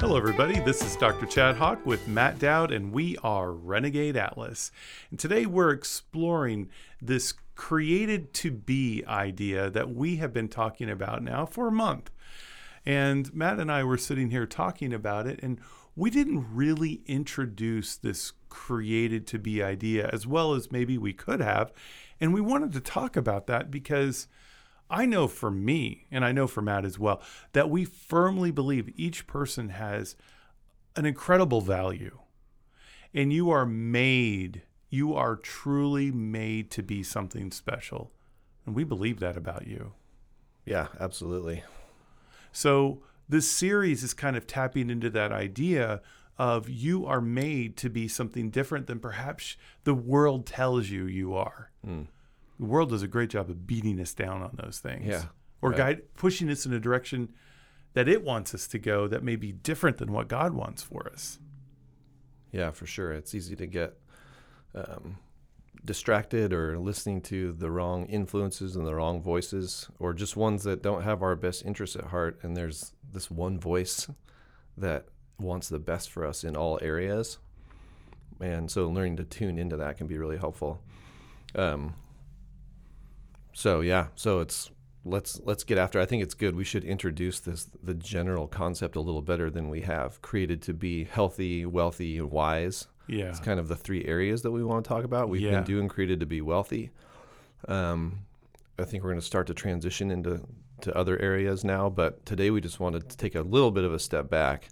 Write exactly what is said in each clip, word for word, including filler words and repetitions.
Hello everybody, this is Doctor Chad Hawk with Matt Dowd, and we are Renegade Atlas. And today we're exploring this created to be idea that we have been talking about now for a month. And Matt and I were sitting here talking about it, and we didn't really introduce this created to be idea as well as maybe we could have. And we wanted to talk about that because I know for me, and I know for Matt as well, that we firmly believe each person has an incredible value. And you are made, you are truly made to be something special. And we believe that about you. Yeah, absolutely. So this series is kind of tapping into that idea of you are made to be something different than perhaps the world tells you you are. Mm. The world does a great job of beating us down on those things, yeah, or right. guide pushing us in a direction that it wants us to go that may be different than what God wants for us. Yeah, for sure. It's easy to get um, distracted or listening to the wrong influences and the wrong voices, or just ones that don't have our best interests at heart. And there's this one voice that wants the best for us in all areas. And so learning to tune into that can be really helpful. Um, So, yeah, so it's let's let's get after. I think it's good. We should introduce this, the general concept, a little better than we have. Created to be healthy, wealthy, and wise. Yeah. It's kind of the three areas that we want to talk about. We've yeah. been doing created to be wealthy. Um, I think we're going to start to transition into to other areas now. But today we just wanted to take a little bit of a step back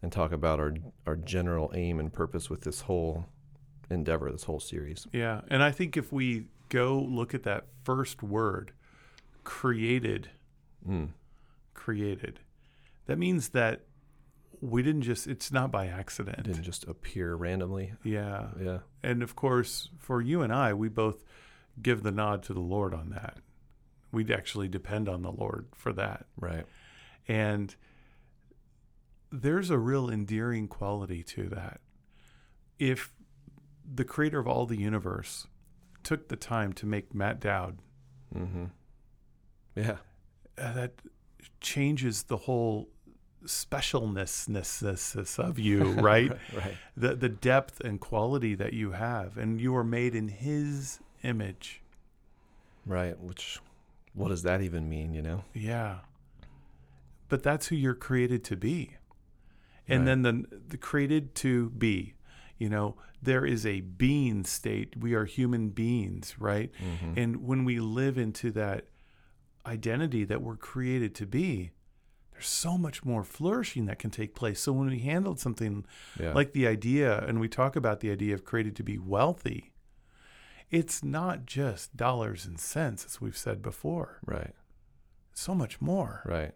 and talk about our, our general aim and purpose with this whole endeavor, this whole series. Yeah, and I think if we go look at that first word, created, mm. created. That means that we didn't just, it's not by accident. It didn't just appear randomly. Yeah. Yeah. And of course, for you and I, we both give the nod to the Lord on that. We'd actually depend on the Lord for that. Right. And there's a real endearing quality to that. If the creator of all the universe took the time to make Matt Dowd. Mm-hmm. Yeah. Uh, that changes the whole specialness of you, right? Right. The the depth and quality that you have, and you are made in his image. Right, which what does that even mean, you know? Yeah. But that's who you're created to be. And right. then the, the created to be. You know, there is a being state. We are human beings, right? Mm-hmm. And when we live into that identity that we're created to be, there's so much more flourishing that can take place. So when we handle something yeah. like the idea, and we talk about the idea of created to be wealthy, it's not just dollars and cents, as we've said before. Right. So much more. Right.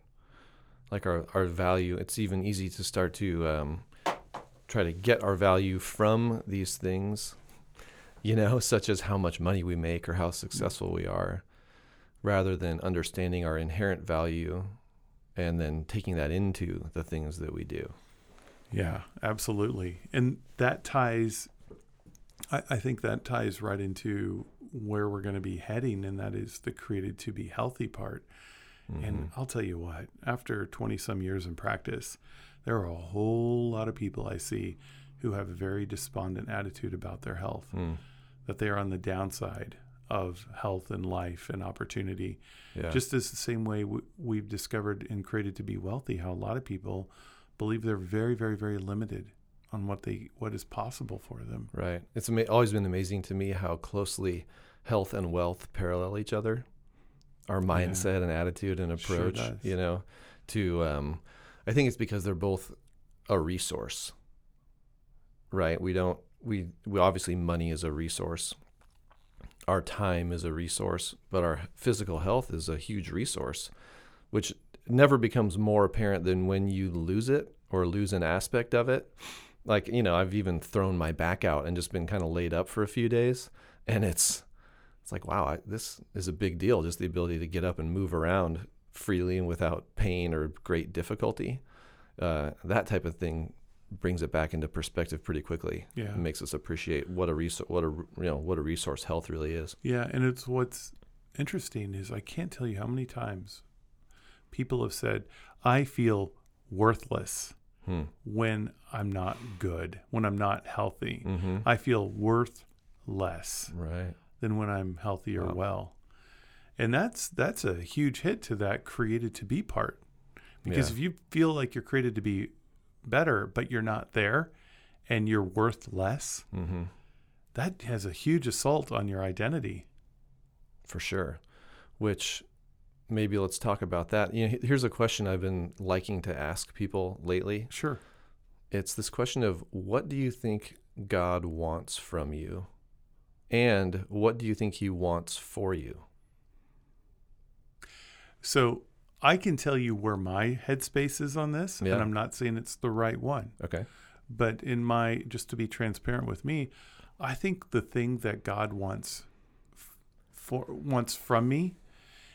Like our, our value, it's even easy to start to... Um, try to get our value from these things, you know, such as how much money we make or how successful we are, rather than understanding our inherent value and then taking that into the things that we do. Yeah, absolutely. And that ties, I, I think that ties right into where we're going to be heading, and that is the created to be healthy part. Mm-hmm. And I'll tell you what, after twenty some years in practice, there are a whole lot of people I see who have a very despondent attitude about their health, mm. that they are on the downside of health and life and opportunity. Yeah. Just as the same way we, we've discovered and created to be wealthy, how a lot of people believe they're very, very, very limited on what they what is possible for them. Right. It's ama- always been amazing to me how closely health and wealth parallel each other, our mindset yeah. and attitude and approach, sure does. you know, to... Um, I think it's because they're both a resource, right? We don't, we, we obviously money is a resource. Our time is a resource, but our physical health is a huge resource, which never becomes more apparent than when you lose it or lose an aspect of it. Like, you know, I've even thrown my back out and just been kind of laid up for a few days. And it's, it's like, wow, I, this is a big deal. Just the ability to get up and move around freely and without pain or great difficulty, uh, that type of thing brings it back into perspective pretty quickly. Yeah, it makes us appreciate what a resource, what a you know, what a resource health really is. Yeah, and it's what's interesting is I can't tell you how many times people have said, "I feel worthless," hmm. when I'm not good, when I'm not healthy. Mm-hmm. I feel worth less right. than when I'm healthy or wow. well. And that's that's a huge hit to that created to be part. Because yeah. if you feel like you're created to be better, but you're not there and you're worth less, mm-hmm. that has a huge assault on your identity. For sure. Which maybe let's talk about that. You know, here's a question I've been liking to ask people lately. Sure. It's this question of what do you think God wants from you? And what do you think he wants for you? So I can tell you where my headspace is on this, yeah. and I'm not saying it's the right one. Okay. But in my, just to be transparent with me, I think the thing that God wants f- for wants from me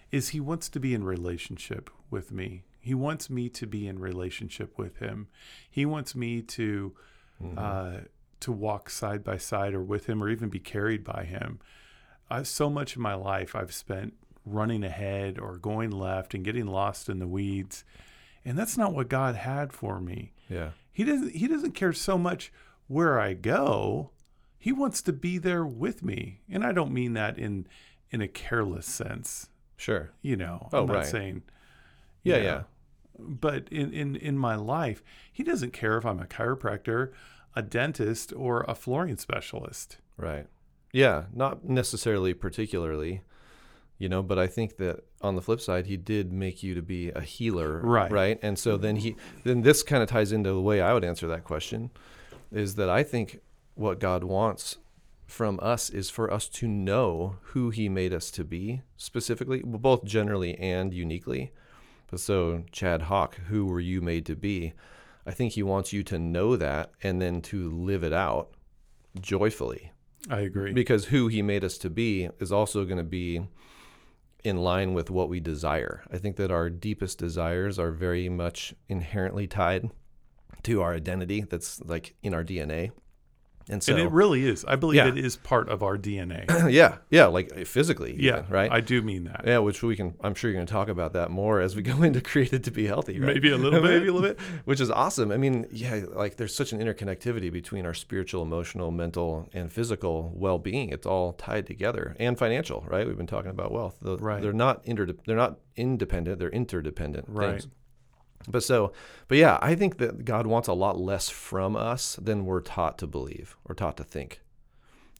is he wants to be in relationship with me. He wants me to be in relationship with him. He wants me to mm-hmm. uh, to walk side by side or with him or even be carried by him. I, so much of my life I've spent running ahead or going left and getting lost in the weeds. And that's not what God had for me. Yeah. He doesn't he doesn't care so much where I go. He wants to be there with me. And I don't mean that in in a careless sense. Sure. You know, oh, I'm not right. saying Yeah, you know, yeah. But in, in, in my life, he doesn't care if I'm a chiropractor, a dentist, or a flooring specialist. Right. Yeah, not necessarily particularly. You know, but I think that on the flip side, he did make you to be a healer, right? right? And so then he, then this kind of ties into the way I would answer that question, is that I think what God wants from us is for us to know who he made us to be, specifically, both generally and uniquely. But so Chad Hawk, who were you made to be? I think he wants you to know that and then to live it out joyfully. I agree. Because who he made us to be is also going to be in line with what we desire. I think that our deepest desires are very much inherently tied to our identity. That's like in our D N A. And so and it really is. I believe yeah. it is part of our D N A. yeah. Yeah. Like physically. Yeah. Even, right. I do mean that. Yeah. Which we can, I'm sure you're going to talk about that more as we go into created to be healthy. Right? Maybe a little bit. Maybe a little bit, which is awesome. I mean, yeah, like there's such an interconnectivity between our spiritual, emotional, mental, and physical well-being. It's all tied together and financial, right? We've been talking about wealth. The, right. They're not inter, they're not independent. They're interdependent. Right. Things. But so, but yeah, I think that God wants a lot less from us than we're taught to believe or taught to think.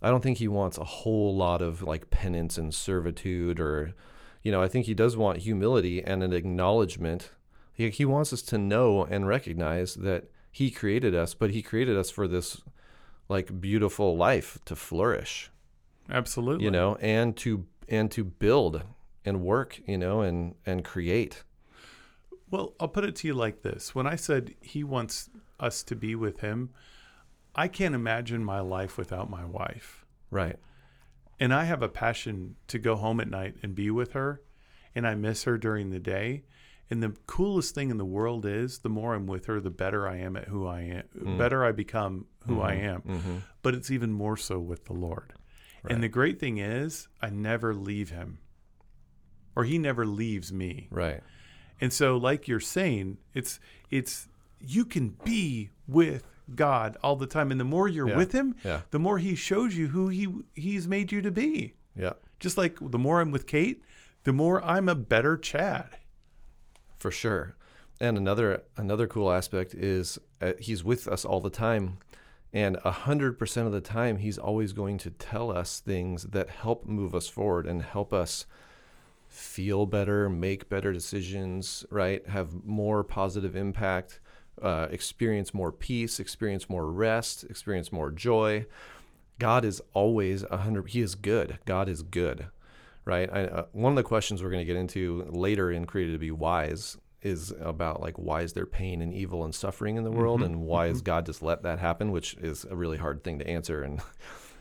I don't think he wants a whole lot of like penance and servitude or, you know, I think he does want humility and an acknowledgement. He, he wants us to know and recognize that he created us, but he created us for this like beautiful life to flourish. Absolutely. You know, and to, and to build and work, you know, and, and create. Well, I'll put it to you like this. When I said he wants us to be with him, I can't imagine my life without my wife. Right. And I have a passion to go home at night and be with her, and I miss her during the day. And the coolest thing in the world is the more I'm with her, the better I am at who I am, mm. better I become who mm-hmm. I am. Mm-hmm. But it's even more so with the Lord. Right. And the great thing is I never leave him, or he never leaves me. Right. And so, like you're saying, it's it's you can be with God all the time, and the more you're yeah. with him, yeah. the more he shows you who he he's made you to be. Yeah. Just like the more I'm with Kate, the more I'm a better Chad. For sure. And another another cool aspect is uh, he's with us all the time, and one hundred percent of the time he's always going to tell us things that help move us forward and help us feel better, make better decisions, right? Have more positive impact, uh, experience more peace, experience more rest, experience more joy. God is always a hundred. He is good. God is good, right? I, uh, one of the questions we're going to get into later in Created to Be Wise is about like, why is there pain and evil and suffering in the world? Mm-hmm. And why mm-hmm. has God just let that happen? Which is a really hard thing to answer. And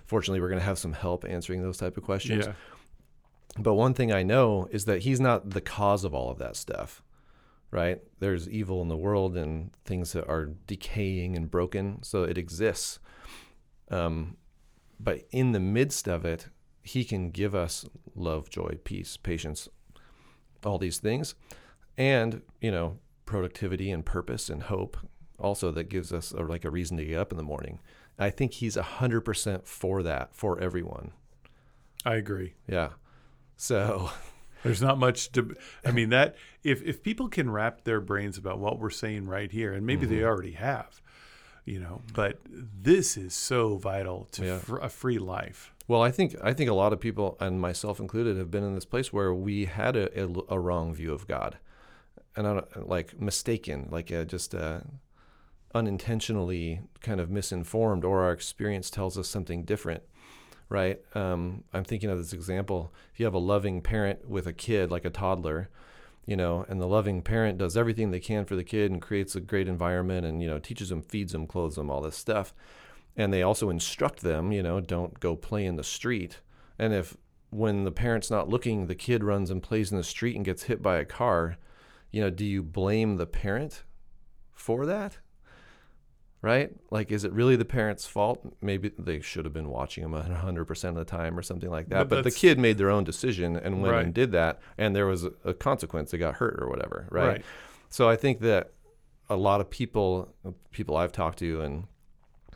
fortunately, we're going to have some help answering those type of questions. Yeah. But one thing I know is that he's not the cause of all of that stuff, right? There's evil in the world and things that are decaying and broken, so it exists. Um, but in the midst of it, he can give us love, joy, peace, patience, all these things, and, you know, productivity and purpose and hope, also that gives us a, like a reason to get up in the morning. I think he's one hundred percent for that for everyone. I agree. Yeah. So there's not much to, I mean, that if, if people can wrap their brains about what we're saying right here, and maybe mm-hmm. they already have, you know, but this is so vital to yeah. fr- a free life. Well, I think, I think a lot of people, and myself included, have been in this place where we had a, a, a wrong view of God, and I don't, like mistaken, like a, just a, unintentionally kind of misinformed, or our experience tells us something different. Right. Um, I'm thinking of this example. If you have a loving parent with a kid, like a toddler, you know, and the loving parent does everything they can for the kid and creates a great environment and, you know, teaches them, feeds them, clothes them, all this stuff. And they also instruct them, you know, don't go play in the street. And if when the parent's not looking, the kid runs and plays in the street and gets hit by a car, you know, do you blame the parent for that? Right? Like, is it really the parents' fault? Maybe they should have been watching them one hundred percent of the time or something like that. But, but the kid made their own decision and went right. and did that, and there was a consequence. They got hurt or whatever, right? right? So I think that a lot of people, people I've talked to and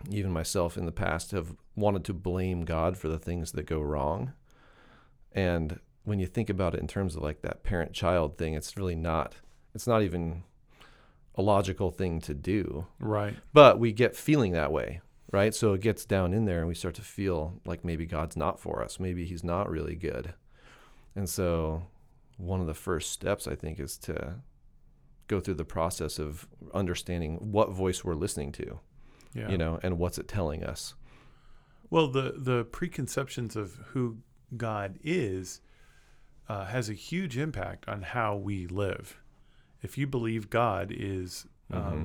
even myself in the past, have wanted to blame God for the things that go wrong. And when you think about it in terms of like that parent-child thing, it's really not, it's not even a logical thing to do. Right. But we get feeling that way, right? So it gets down in there and we start to feel like maybe God's not for us. Maybe he's not really good. And so one of the first steps, I think, is to go through the process of understanding what voice we're listening to, yeah. you know, and what's it telling us. Well, the, the preconceptions of who God is uh, has a huge impact on how we live. If you believe God is, um, mm-hmm.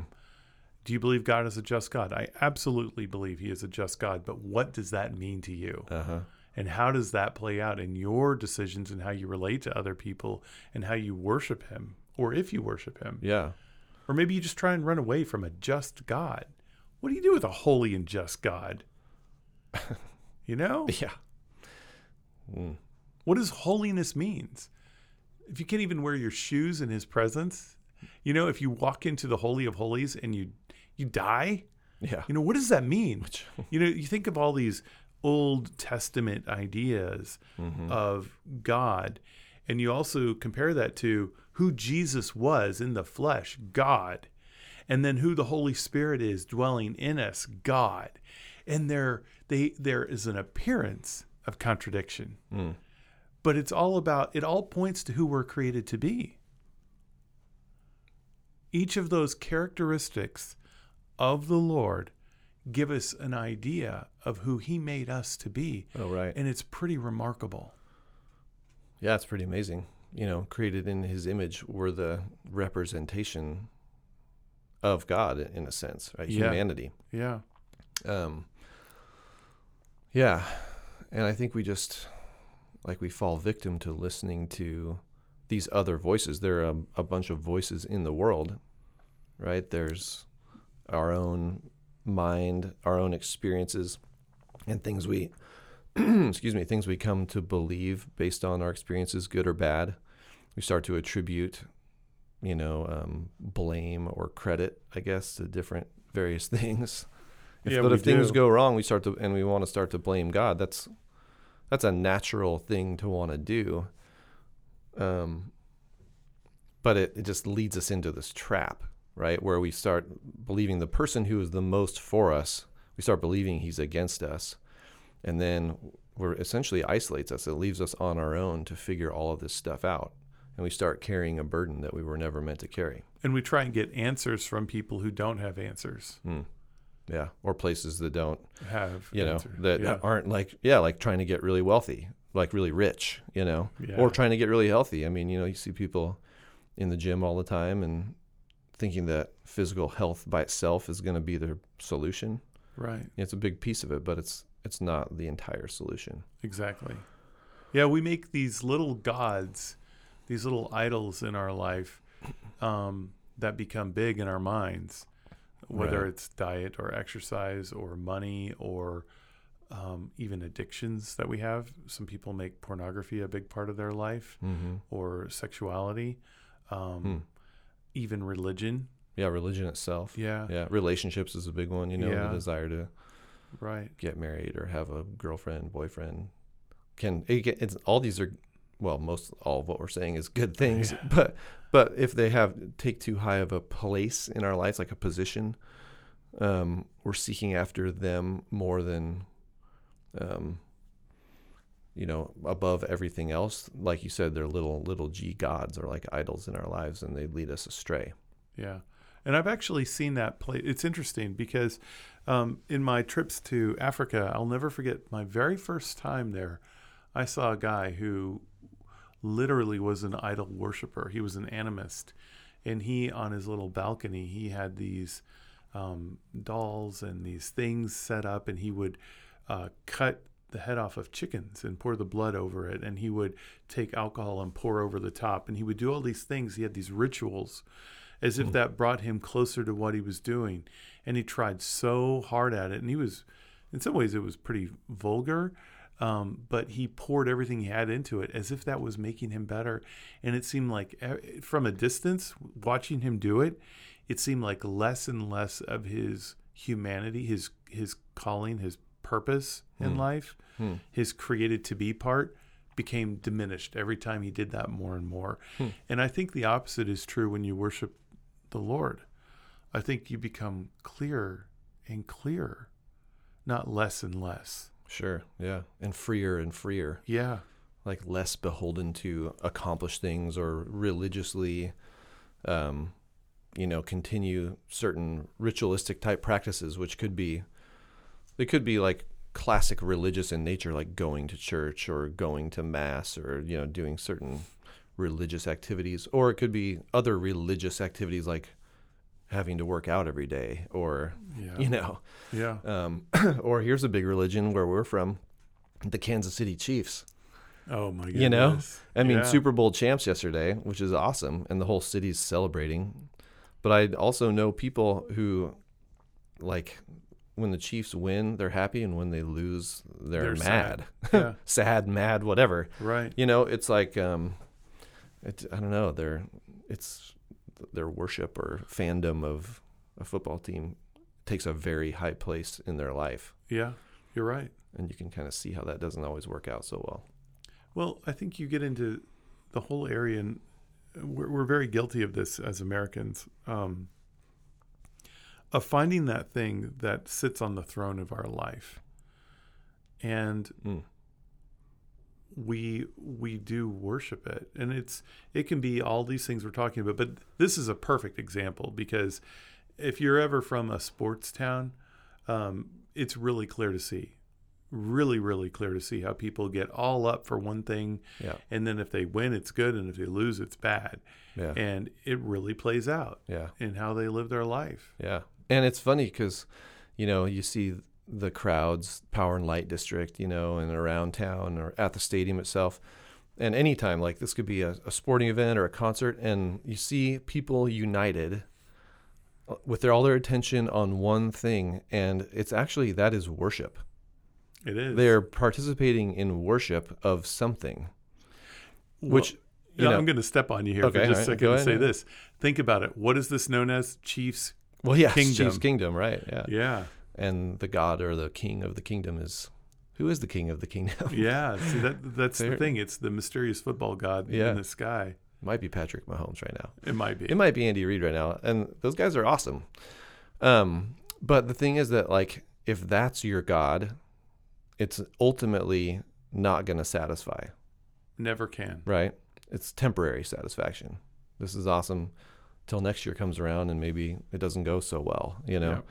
do you believe God is a just God? I absolutely believe he is a just God, but what does that mean to you? Uh-huh. And how does that play out in your decisions and how you relate to other people and how you worship him, or if you worship him? Yeah. Or maybe you just try and run away from a just God. What do you do with a holy and just God? You know? Yeah. Mm. What does holiness means? If you can't even wear your shoes in his presence, you know, if you walk into the Holy of Holies and you you die, yeah. you know, what does that mean? You know, you think of all these Old Testament ideas mm-hmm. of God, and you also compare that to who Jesus was in the flesh, God, and then who the Holy Spirit is dwelling in us, God. And there they there is an appearance of contradiction. Mm. But it's all about, it all points to who we're created to be. Each of those characteristics of the Lord give us an idea of who he made us to be. Oh, right. And it's pretty remarkable. Yeah, it's pretty amazing. You know, created in his image, we're the representation of God in a sense, right? Yeah. Humanity. Yeah. Um, yeah. And I think we just... like we fall victim to listening to these other voices. There are a, a bunch of voices in the world, right? There's our own mind, our own experiences, and things we, excuse me, things we come to believe based on our experiences, good or bad. We start to attribute, you know, um, blame or credit, I guess, to different various things. If, yeah, but if do. things go wrong, we start to, and we want to start to blame God. That's, That's a natural thing to want to do. Um, but it, it just leads us into this trap, right? Where we start believing the person who is the most for us, we start believing he's against us. And then we're essentially isolates us. It leaves us on our own to figure all of this stuff out. And we start carrying a burden that we were never meant to carry. And we try and get answers from people who don't have answers. Mm. Yeah, or places that don't have, you know, answer. that yeah. aren't like, yeah, like trying to get really wealthy, like really rich, you know, yeah. or trying to get really healthy. I mean, you know, you see people in the gym all the time and thinking that physical health by itself is going to be their solution. Right. It's a big piece of it, but it's it's not the entire solution. Exactly. Yeah, we make these little gods, these little idols in our life um, that become big in our minds. Whether right. it's diet or exercise or money or um, even addictions that we have. Some people make pornography a big part of their life mm-hmm. or sexuality, um, mm. even religion. Yeah, religion itself. Yeah. Yeah, relationships is a big one, you know, yeah. the desire to right. get married or have a girlfriend, boyfriend. Can it, it's all these are well, most all of what we're saying is good things, yeah. but but if they have take too high of a place in our lives, like a position, um, we're seeking after them more than um you know, above everything else. Like you said, they're little little G gods or like idols in our lives, and they lead us astray. Yeah. And I've actually seen that play. It's interesting because um, in my trips to Africa, I'll never forget my very first time there. I saw a guy who literally was an idol worshiper. He was an animist. And he, on his little balcony, he had these um, dolls and these things set up. And he would uh, cut the head off of chickens and pour the blood over it. And he would take alcohol and pour over the top. And he would do all these things. He had these rituals, as if that brought him closer to what he was doing. And he tried so hard at it. And he was, in some ways, it was pretty vulgar, um, but he poured everything he had into it as if that was making him better. And it seemed like from a distance, watching him do it, it seemed like less and less of his humanity, his his calling, his purpose hmm. in life, hmm. his created to be part, became diminished every time he did that more and more. Hmm. And I think the opposite is true when you worship the Lord. I think you become clearer and clearer, not less and less. Sure, yeah, and freer and freer. Yeah. Like less beholden to accomplish things or religiously, um, you know, continue certain ritualistic type practices, which could be, they could be like classic religious in nature, like going to church or going to mass or, you know, doing certain religious activities, or it could be other religious activities like having to work out every day or, yeah. you know, yeah. Um, or here's a big religion where we're from, the Kansas City Chiefs. Oh my goodness. You know, I mean, yeah. Super Bowl champs yesterday, which is awesome. And the whole city's celebrating. But I also know people who, like, when the Chiefs win, they're happy. And when they lose, they're, they're mad, sad. Yeah. sad, mad, whatever. Right. You know, it's like, um, It, I don't know. Their it's their worship or fandom of a football team takes a very high place in their life. Yeah, you're right. And you can kind of see how that doesn't always work out so well. Well, I think you get into the whole area, and we're, we're very guilty of this as Americans, um, of finding that thing that sits on the throne of our life, and. Mm. we we do worship it, and it's it can be all these things we're talking about, but this is a perfect example, because if you're ever from a sports town, um it's really clear to see really really clear to see how people get all up for one thing, yeah. and then if they win it's good, and if they lose it's bad, yeah. and it really plays out yeah. in how they live their life. Yeah. And it's funny because, you know, you see the crowds, Power and Light District, you know, and around town or at the stadium itself. And anytime, like this could be a, a sporting event or a concert, and you see people united with their, all their attention on one thing. And it's actually, that is worship. It is. They're participating in worship of something, well, which... You know, I'm going to step on you here okay, for just right, a second and say ahead. This. Think about it. What is this known as? Chiefs well, yes, Kingdom. Chiefs Kingdom, right. Yeah. Yeah. And the god or the king of the kingdom is, who is the king of the kingdom? Yeah, see that that's the thing. It's the mysterious football god yeah. in the sky. It might be Patrick Mahomes right now. It might be. It might be Andy Reid right now. And those guys are awesome. Um, but the thing is that, like, if that's your god, it's ultimately not going to satisfy. Never can. Right? It's temporary satisfaction. This is awesome till next year comes around and maybe it doesn't go so well, you know? Yeah.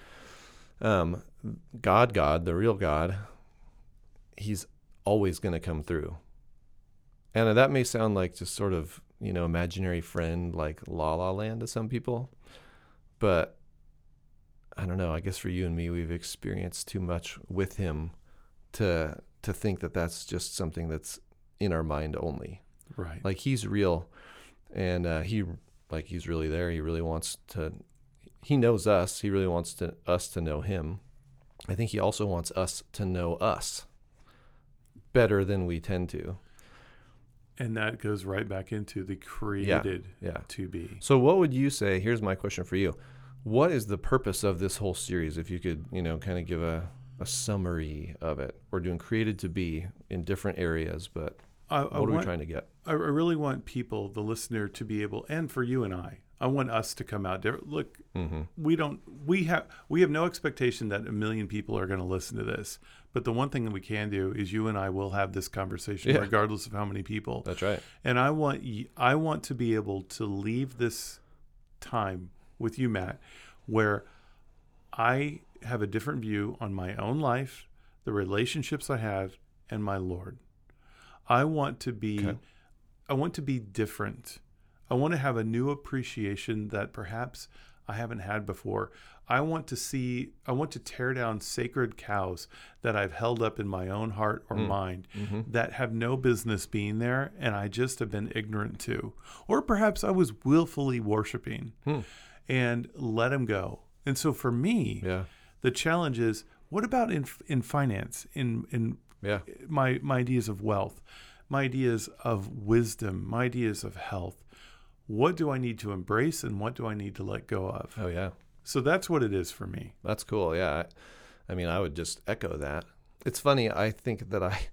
Um, God, God, the real God, he's always going to come through. And that may sound like just sort of, you know, imaginary friend, like La La Land to some people, but I don't know, I guess for you and me, we've experienced too much with him to, to think that that's just something that's in our mind only. Right. Like he's real and, uh, he, like, he's really there. He really wants to, He knows us. He really wants to, us to know him. I think he also wants us to know us better than we tend to. And that goes right back into the created yeah, yeah. to be. So what would you say? Here's my question for you. what is the purpose of this whole series? If you could, you know, kind of give a, a summary of it. We're doing created to be in different areas, but I, what I want, are we trying to get? I really want people, the listener, to be able, and for you and I, I want us to come out there. Look, mm-hmm. we don't, we have, we have no expectation that a million people are going to listen to this. But the one thing that we can do is you and I will have this conversation, yeah. regardless of how many people. That's right. And I want, I want to be able to leave this time with you, Matt, where I have a different view on my own life, the relationships I have, and my Lord. I want to be, okay. I want to be different. I want to have a new appreciation that perhaps I haven't had before. I want to see, I want to tear down sacred cows that I've held up in my own heart or mm. mind mm-hmm. that have no business being there, and I just have been ignorant to. Or perhaps I was willfully worshiping mm. and let them go. And so for me, yeah. the challenge is, what about in in finance, in in yeah. my my ideas of wealth, my ideas of wisdom, my ideas of health? What do I need to embrace and what do I need to let go of? Oh, yeah. So that's what it is for me. That's cool. Yeah. I, I mean, I would just echo that. It's funny. I think that I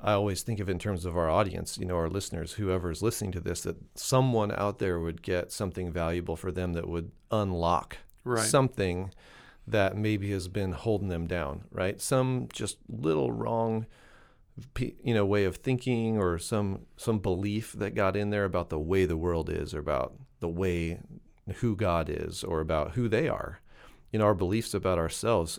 I always think of it in terms of our audience, you know, our listeners, whoever's listening to this, that someone out there would get something valuable for them that would unlock right. something that maybe has been holding them down, right? Some just little wrong you know, way of thinking or some some belief that got in there about the way the world is or about the way who God is or about who they are. You know, our beliefs about ourselves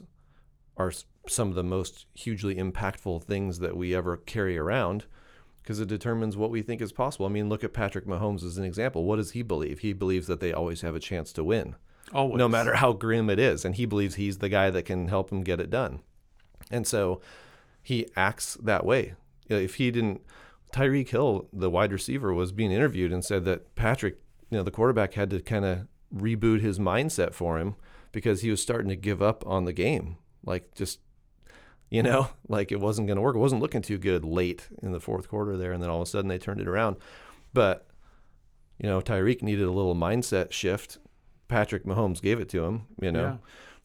are some of the most hugely impactful things that we ever carry around because it determines what we think is possible. I mean, look at Patrick Mahomes as an example. What does he believe? He believes that they always have a chance to win, always. No matter how grim it is. And he believes he's the guy that can help him get it done. And so he acts that way. If he didn't, Tyreek Hill, the wide receiver, was being interviewed and said that Patrick, you know, the quarterback had to kind of reboot his mindset for him because he was starting to give up on the game. Like just, you know, like it wasn't going to work. It wasn't looking too good late in the fourth quarter there. And then all of a sudden they turned it around. But, you know, Tyreek needed a little mindset shift. Patrick Mahomes gave it to him, you know.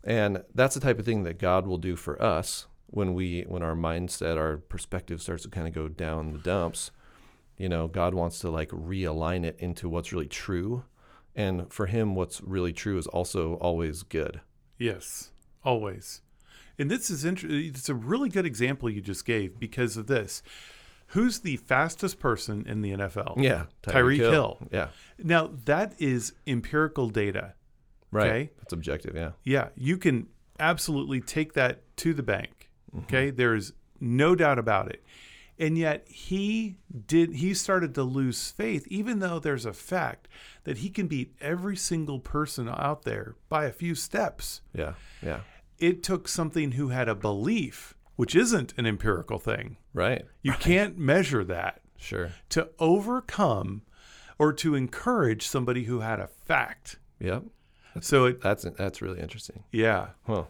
Yeah. And that's the type of thing that God will do for us. When we, when our mindset, our perspective starts to kind of go down the dumps, you know, God wants to like realign it into what's really true. And for him, what's really true is also always good. Yes, always. And this is interesting. It's a really good example you just gave because of this. Who's the fastest person in the N F L? Yeah. Tyreek Hill. Hill. Yeah. Now that is empirical data. Right. Okay? That's objective. Yeah. Yeah. You can absolutely take that to the bank. Okay, mm-hmm. There is no doubt about it. And yet he did he started to lose faith, even though there's a fact that he can beat every single person out there by a few steps. Yeah. Yeah. It took something who had a belief, which isn't an empirical thing. Right. You right. can't measure that. Sure. To overcome or to encourage somebody who had a fact. Yep. That's, so it, that's that's really interesting. Yeah. Huh.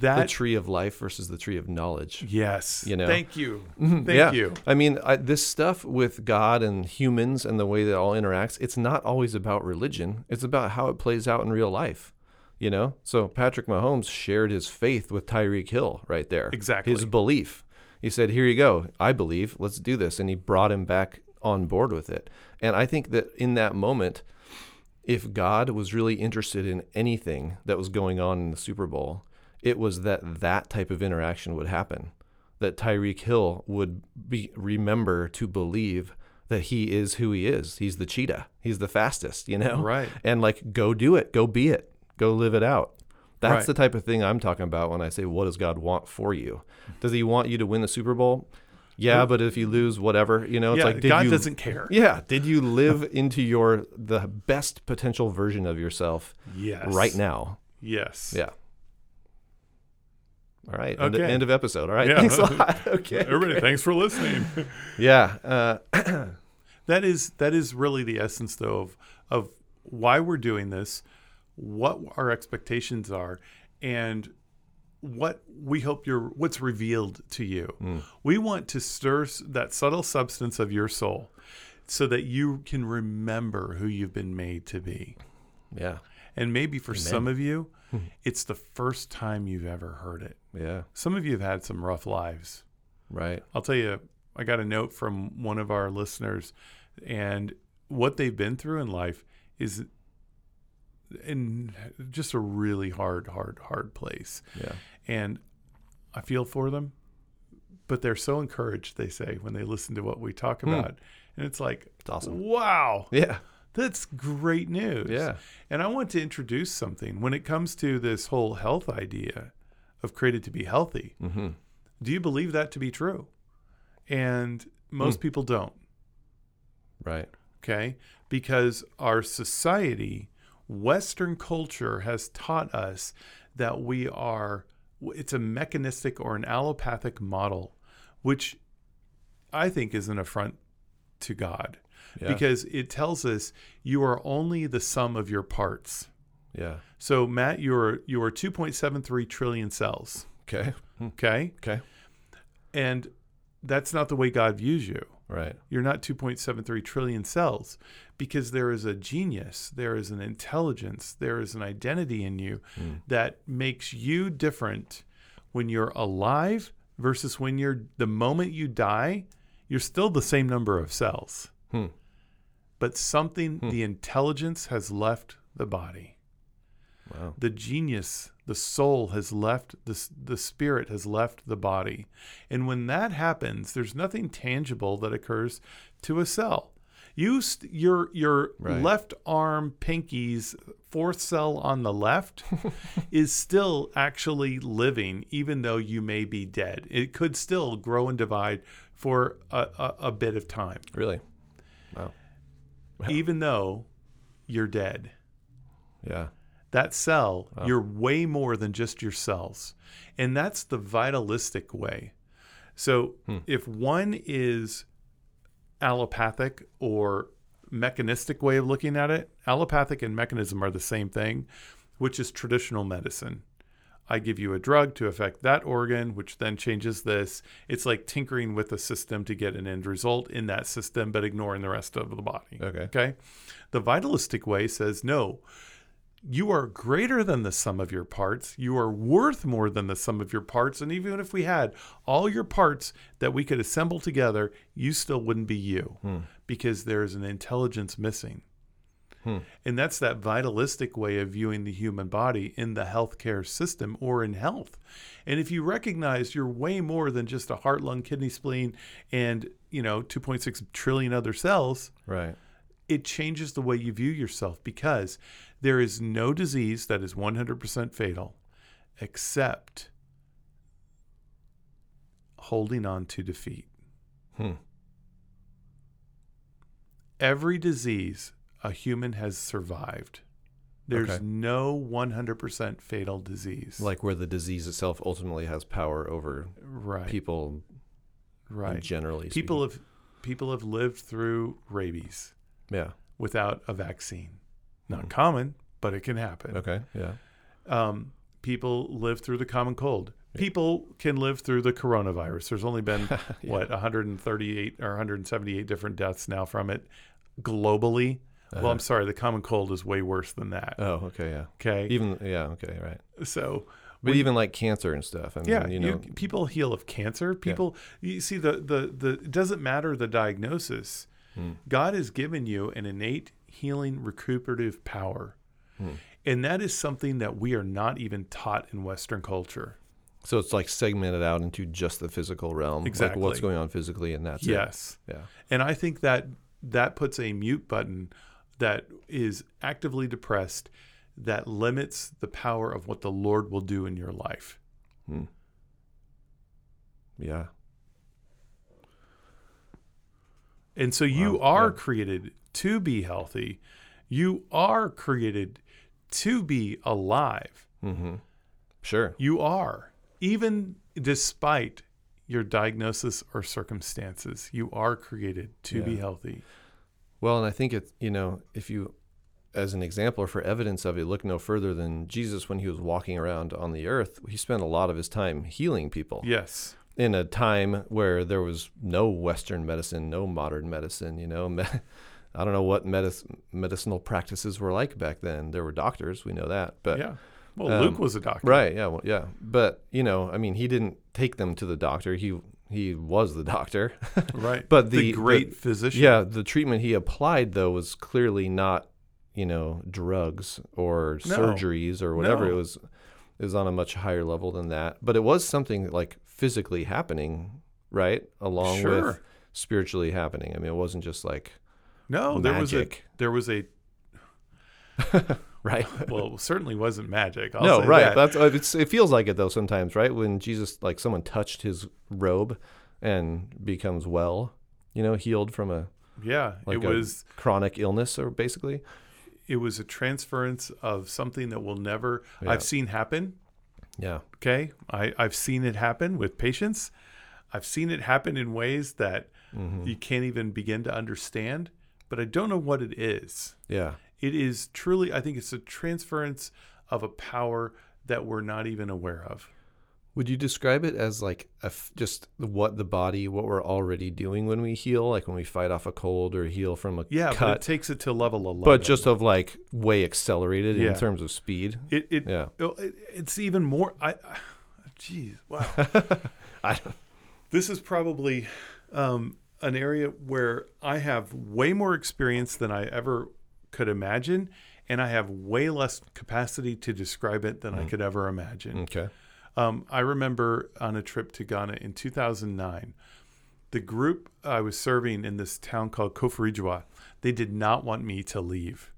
That, the tree of life versus the tree of knowledge. Yes. You know? Thank you. Thank yeah. you. I mean, I, this stuff with God and humans and the way that all interacts, it's not always about religion. It's about how it plays out in real life, you know? So Patrick Mahomes shared his faith with Tyreek Hill right there. Exactly. His belief. He said, here you go. I believe. Let's do this. And he brought him back on board with it. And I think that in that moment, if God was really interested in anything that was going on in the Super Bowl, it was that that type of interaction would happen, that Tyreek Hill would be, remember to believe that he is who he is. He's the cheetah. He's the fastest, you know? Right. And like, go do it. Go be it. Go live it out. That's right. The type of thing I'm talking about when I say, what does God want for you? Does he want you to win the Super Bowl? Yeah, but if you lose, whatever, you know, it's yeah, like, did God you, doesn't care. Yeah. Did you live into your the best potential version of yourself yes. right now? Yes. Yeah. All right. Okay. End, end of episode. All right. Yeah. Thanks a lot. Okay. Everybody, great. Thanks for listening. yeah. Uh, that is that is really the essence, though, of, of why we're doing this, what our expectations are, and what we hope you're, what's revealed to you. Mm. We want to stir that subtle substance of your soul so that you can remember who you've been made to be. Yeah. And maybe for Amen. Some of you, it's the first time you've ever heard it. Yeah. Some of you have had some rough lives. Right. I'll tell you, I got a note from one of our listeners, and what they've been through in life is in just a really hard, hard, hard place. Yeah. And I feel for them, but they're so encouraged, they say, when they listen to what we talk about. Mm. And it's like, it's awesome. Wow. Yeah. That's great news. Yeah. And I want to introduce something. When it comes to this whole health idea of created to be healthy, mm-hmm. do you believe that to be true? And most mm. people don't. Right. Okay? Because our society, Western culture, has taught us that we are, it's a mechanistic or an allopathic model, which I think is an affront to God. Yeah. Because it tells us you are only the sum of your parts. Yeah. So Matt, you're you're two point seven three trillion cells. Okay. Okay. Okay. And that's not the way God views you. Right. You're not two point seven three trillion cells, because there is a genius, there is an intelligence, there is an identity in you mm. that makes you different when you're alive versus when you're the moment you die, you're still the same number of cells. Hmm. But something, hmm. the intelligence has left the body. Wow. The genius, the soul has left, the, the spirit has left the body. And when that happens, there's nothing tangible that occurs to a cell. You st- your your right. left arm pinky's fourth cell on the left is still actually living, even though you may be dead. It could still grow and divide for a, a, a bit of time. Really? Wow. Wow. Even though you're dead. Yeah. That cell, wow. you're way more than just your cells. And that's the vitalistic way. So hmm. if one is allopathic or mechanistic way of looking at it, allopathic and mechanism are the same thing, which is traditional medicine. I give you a drug to affect that organ, which then changes this. It's like tinkering with a system to get an end result in that system, but ignoring the rest of the body. Okay. Okay. The vitalistic way says, no, you are greater than the sum of your parts. You are worth more than the sum of your parts. And even if we had all your parts that we could assemble together, you still wouldn't be you hmm. because there is an intelligence missing. Hmm. And that's that vitalistic way of viewing the human body in the healthcare system or in health. And if you recognize you're way more than just a heart, lung, kidney, spleen, and, you know, two point six trillion other cells, right? It changes the way you view yourself, because there is no disease that is one hundred percent fatal except holding on to defeat. Hmm. Every disease a human has survived. There's okay. no one hundred percent fatal disease. Like where the disease itself ultimately has power over right. people right. generally speaking. People have, people have lived through rabies yeah. without a vaccine. Not mm-hmm. common, but it can happen. Okay, yeah. Um, people live through the common cold. People can live through the coronavirus. There's only been, yeah. what, one hundred thirty-eight or one hundred seventy-eight different deaths now from it globally. Well, I'm sorry. The common cold is way worse than that. Oh, okay, yeah. Okay. Even yeah, okay, right. So, but when, even like cancer and stuff. I mean, yeah, you know, you, people heal of cancer. People, yeah. you see, the the the it doesn't matter the diagnosis. Hmm. God has given you an innate healing, recuperative power, hmm. and that is something that we are not even taught in Western culture. So it's like segmented out into just the physical realm, exactly like what's going on physically, and that's yes, it. yeah. And I think that that puts a mute button that is actively depressed, that limits the power of what the Lord will do in your life. Hmm. Yeah. And so you wow. are yeah. created to be healthy. You are created to be alive. Mm-hmm. Sure. You are. Even despite your diagnosis or circumstances, you are created to yeah. be healthy. Well, and I think it's, you know, if you, as an example or for evidence of it, look no further than Jesus when he was walking around on the earth, he spent a lot of his time healing people. Yes. In a time where there was no Western medicine, no modern medicine, you know, me- I don't know what medic- medicinal practices were like back then. There were doctors, we know that. But yeah. Well, um, Luke was a doctor. Right, yeah, well, yeah. But, you know, I mean, he didn't take them to the doctor. He he was the doctor. Right. But the, the great the, physician. Yeah, the treatment he applied, though, was clearly not, you know, drugs or no. surgeries or whatever. No. It was it was on a much higher level than that. But it was something like physically happening, right, along sure. with spiritually happening. I mean, it wasn't just like No, magic. there was a there was a right. Well, it certainly wasn't magic. I'll no, say right. That. That's it's, it feels like it though sometimes, right? When Jesus, like someone touched his robe and becomes well, you know, healed from a yeah, like it a was chronic illness, or basically, it was a transference of something that will never. Yeah. I've seen happen. Yeah. Okay. I I've seen it happen with patients. I've seen it happen in ways that mm-hmm. you can't even begin to understand. But I don't know what it is. Yeah. It is truly, I think it's a transference of a power that we're not even aware of. Would you describe it as like a f- just what the body, what we're already doing when we heal, like when we fight off a cold or heal from a yeah, cut? Yeah, but it takes it to level eleven. But just of like way accelerated yeah. in terms of speed. It, it yeah. It, it's even more, I, geez, wow. I don't. This is probably... Um, an area where I have way more experience than I ever could imagine, and I have way less capacity to describe it than mm. I could ever imagine. Okay. Um, I remember on a trip to Ghana in two thousand nine, the group I was serving in this town called Koforidua, they did not want me to leave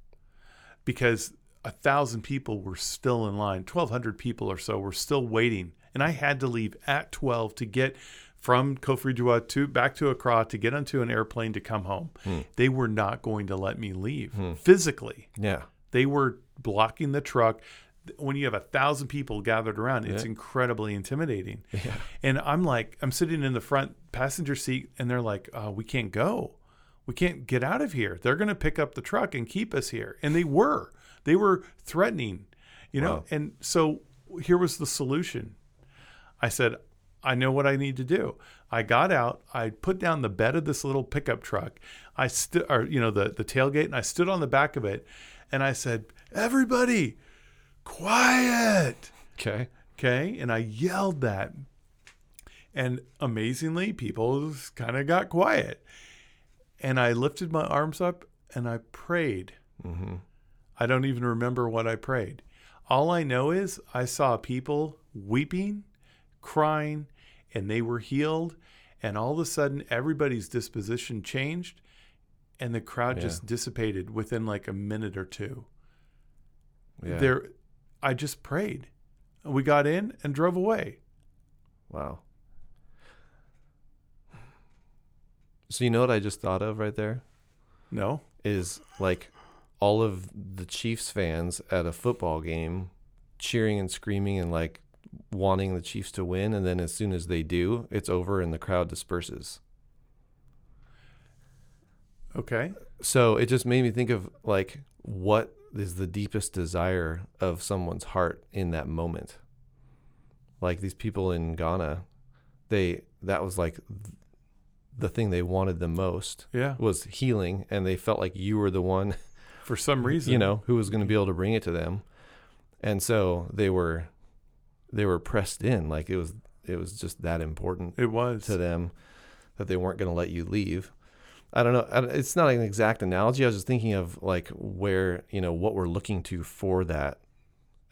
because a thousand people were still in line. twelve hundred people or so were still waiting, and I had to leave at twelve to get from Koforidua to back to Accra to get onto an airplane to come home. Hmm. They were not going to let me leave hmm. physically. Yeah. They were blocking the truck. When you have a thousand people gathered around, yeah. it's incredibly intimidating. Yeah. And I'm like, I'm sitting in the front passenger seat and they're like, oh, we can't go. We can't get out of here. They're going to pick up the truck and keep us here. And they were, they were threatening, you know? Wow. And so here was the solution. I said, I know what I need to do. I got out. I put down the bed of this little pickup truck. I stood, or you know, the the tailgate, and I stood on the back of it, and I said, "Everybody, quiet." Okay. Okay. And I yelled that, and amazingly, people kind of got quiet. And I lifted my arms up and I prayed. Mm-hmm. I don't even remember what I prayed. All I know is I saw people weeping, crying. And they were healed, and all of a sudden everybody's disposition changed, and the crowd yeah. just dissipated within like a minute or two. Yeah. There, I just prayed. We got in and drove away. Wow. So you know what I just thought of right there? No. Is like all of the Chiefs fans at a football game cheering and screaming and like wanting the Chiefs to win, and then as soon as they do, it's over and the crowd disperses. Okay. So it just made me think of like what is the deepest desire of someone's heart in that moment. Like these people in Ghana, they that was like the thing they wanted the most yeah. was healing, and they felt like you were the one for some reason, you know, who was going to be able to bring it to them. And so they were They were pressed in, like it was. It was just that important. It was to them that they weren't going to let you leave. I don't know. It's not an exact analogy. I was just thinking of like where you know what we're looking to for that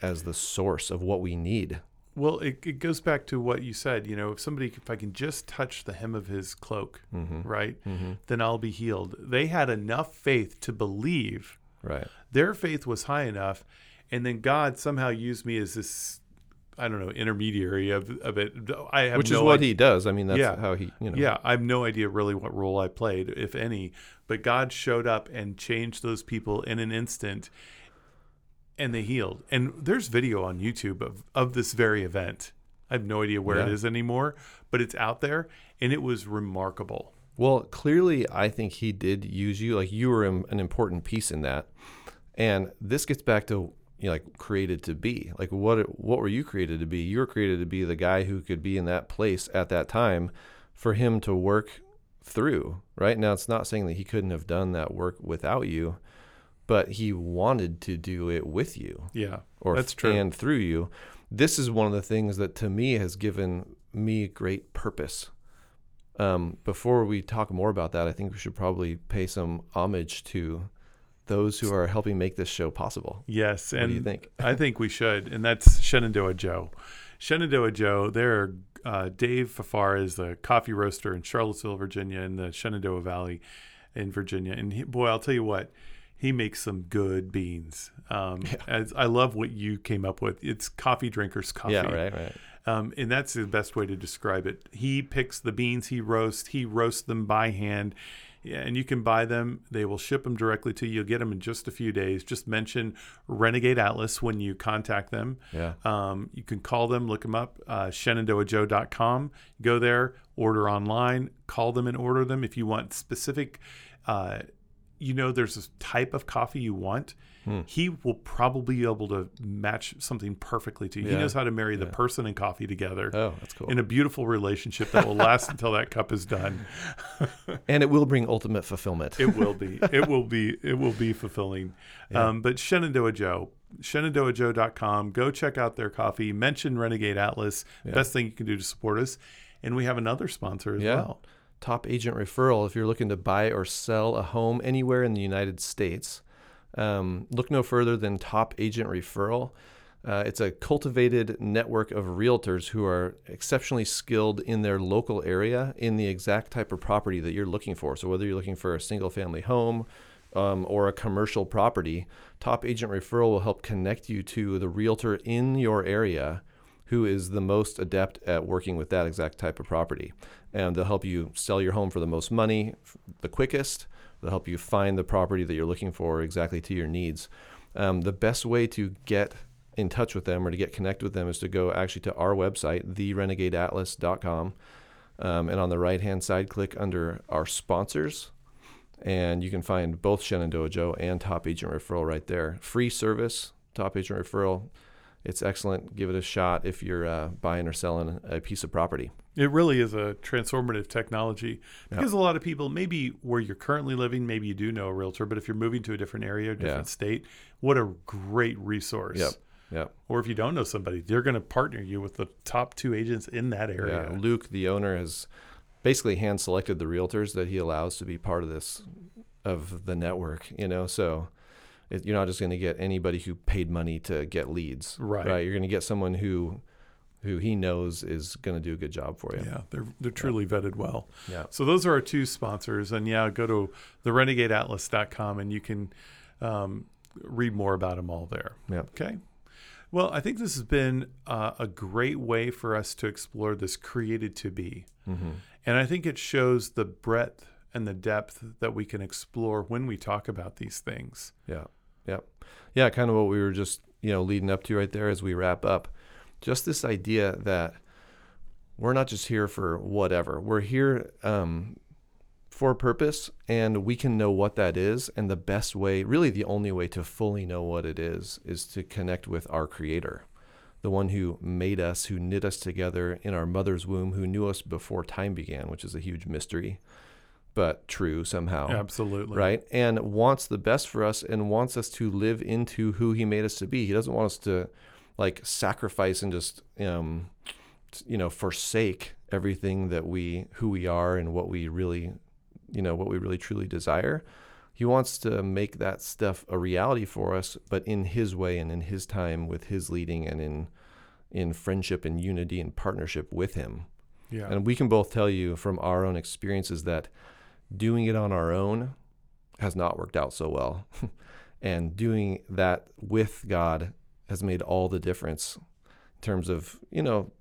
as the source of what we need. Well, it, it goes back to what you said. You know, if somebody, if I can just touch the hem of his cloak, mm-hmm. right, mm-hmm. then I'll be healed. They had enough faith to believe. Right. Their faith was high enough, and then God somehow used me as this, I don't know, intermediary of, of it. I have Which no is what idea. He does. I mean, that's yeah. how he, you know. Yeah, I have no idea really what role I played, if any. But God showed up and changed those people in an instant, and they healed. And there's video on YouTube of, of this very event. I have no idea where yeah. it is anymore, but it's out there, and it was remarkable. Well, clearly, I think he did use you. Like, you were an important piece in that. And this gets back to... You know, like created to be. Like what what were you created to be? You were created to be the guy who could be in that place at that time for him to work through, right? Now, it's not saying that he couldn't have done that work without you, but he wanted to do it with you. Yeah, or that's true. And through you. This is one of the things that to me has given me great purpose. Um, before we talk more about that, I think we should probably pay some homage to those who are helping make this show possible. Yes. And what do you think? I think we should. And that's Shenandoah Joe. Shenandoah Joe, they're, uh, Dave Fafara is the coffee roaster in Charlottesville, Virginia, in the Shenandoah Valley in Virginia. And he, boy, I'll tell you what, he makes some good beans. Um, yeah. as, I love what you came up with. It's coffee drinkers coffee. Yeah, right, right. Um, and that's the best way to describe it. He picks the beans he roasts. He roasts them by hand. Yeah, and you can buy them. They will ship them directly to you. You'll get them in just a few days. Just mention Renegade Atlas when you contact them. Yeah. Um, you can call them, look them up, uh, shenandoah joe dot com. Go there, order online, call them and order them. If you want specific, uh, you know, there's a type of coffee you want. Hmm. He will probably be able to match something perfectly to you. Yeah. He knows how to marry the yeah. person and coffee together. Oh, that's cool. In a beautiful relationship that will last until that cup is done. And it will bring ultimate fulfillment. It will be. It will be. It will be fulfilling. Yeah. Um, but Shenandoah Joe, shenandoah joe dot com. Go check out their coffee. Mention Renegade Atlas. Yeah. Best thing you can do to support us. And we have another sponsor as yeah. well. Top Agent Referral. If you're looking to buy or sell a home anywhere in the United States, Um, look no further than Top Agent Referral. Uh, it's a cultivated network of realtors who are exceptionally skilled in their local area in the exact type of property that you're looking for. So whether you're looking for a single family home um, or a commercial property, Top Agent Referral will help connect you to the realtor in your area who is the most adept at working with that exact type of property. And they'll help you sell your home for the most money, the quickest. They'll help you find the property that you're looking for exactly to your needs. Um, the best way to get in touch with them or to get connected with them is to go actually to our website, the renegade atlas dot com. Um, and on the right-hand side, click under our sponsors. And you can find both Shenandoah Joe and Top Agent Referral right there. Free service, Top Agent Referral. It's excellent. Give it a shot if you're uh, buying or selling a piece of property. It really is a transformative technology because yeah. a lot of people, maybe where you're currently living, maybe you do know a realtor, but if you're moving to a different area, different yeah. state, what a great resource. Yep. Yep. Or if you don't know somebody, they're going to partner you with the top two agents in that area. Yeah. Luke, the owner, has basically hand-selected the realtors that he allows to be part of this, of the network, you know, so... You're not just going to get anybody who paid money to get leads, right? right? You're going to get someone who, who he knows is going to do a good job for you. Yeah, they're they're truly yeah. vetted well. Yeah. So those are our two sponsors, and yeah, go to the renegade atlas dot com and you can um, read more about them all there. Yeah. Okay. Well, I think this has been uh, a great way for us to explore this created to be, mm-hmm. and I think it shows the breadth and the depth that we can explore when we talk about these things. Yeah. Yep. Yeah, kind of what we were just, you know, leading up to right there as we wrap up. Just this idea that we're not just here for whatever. We're here um, for a purpose, and we can know what that is. And the best way, really the only way to fully know what it is, is to connect with our Creator, the one who made us, who knit us together in our mother's womb, who knew us before time began, which is a huge mystery. But true somehow. Absolutely. Right? And wants the best for us and wants us to live into who he made us to be. He doesn't want us to like sacrifice and just, um, you know, forsake everything that we, who we are and what we really, you know, what we really truly desire. He wants to make that stuff a reality for us, but in his way and in his time with his leading and in, in friendship and unity and partnership with him. Yeah. And we can both tell you from our own experiences that doing it on our own has not worked out so well. And doing that with God has made all the difference in terms of, you know,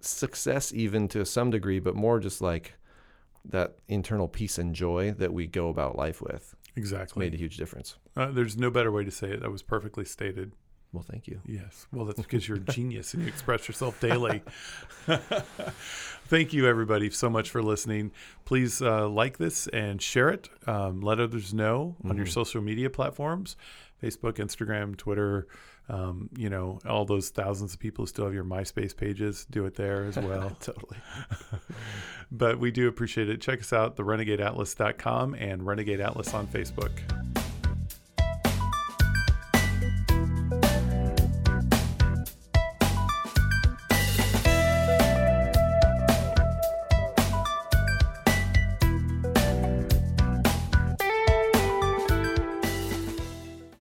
success even to some degree, but more just like that internal peace and joy that we go about life with. Exactly. It's made a huge difference. Uh, there's no better way to say it. That was perfectly stated. Well, thank you. Yes. Well, that's because you're a genius and you express yourself daily. Thank you, everybody, so much for listening. Please uh, like this and share it. Um, let others know mm-hmm. on your social media platforms, Facebook, Instagram, Twitter, um, you know, all those thousands of people who still have your MySpace pages. Do it there as well. Totally. But we do appreciate it. Check us out, the renegade atlas dot com and Renegade Atlas on Facebook.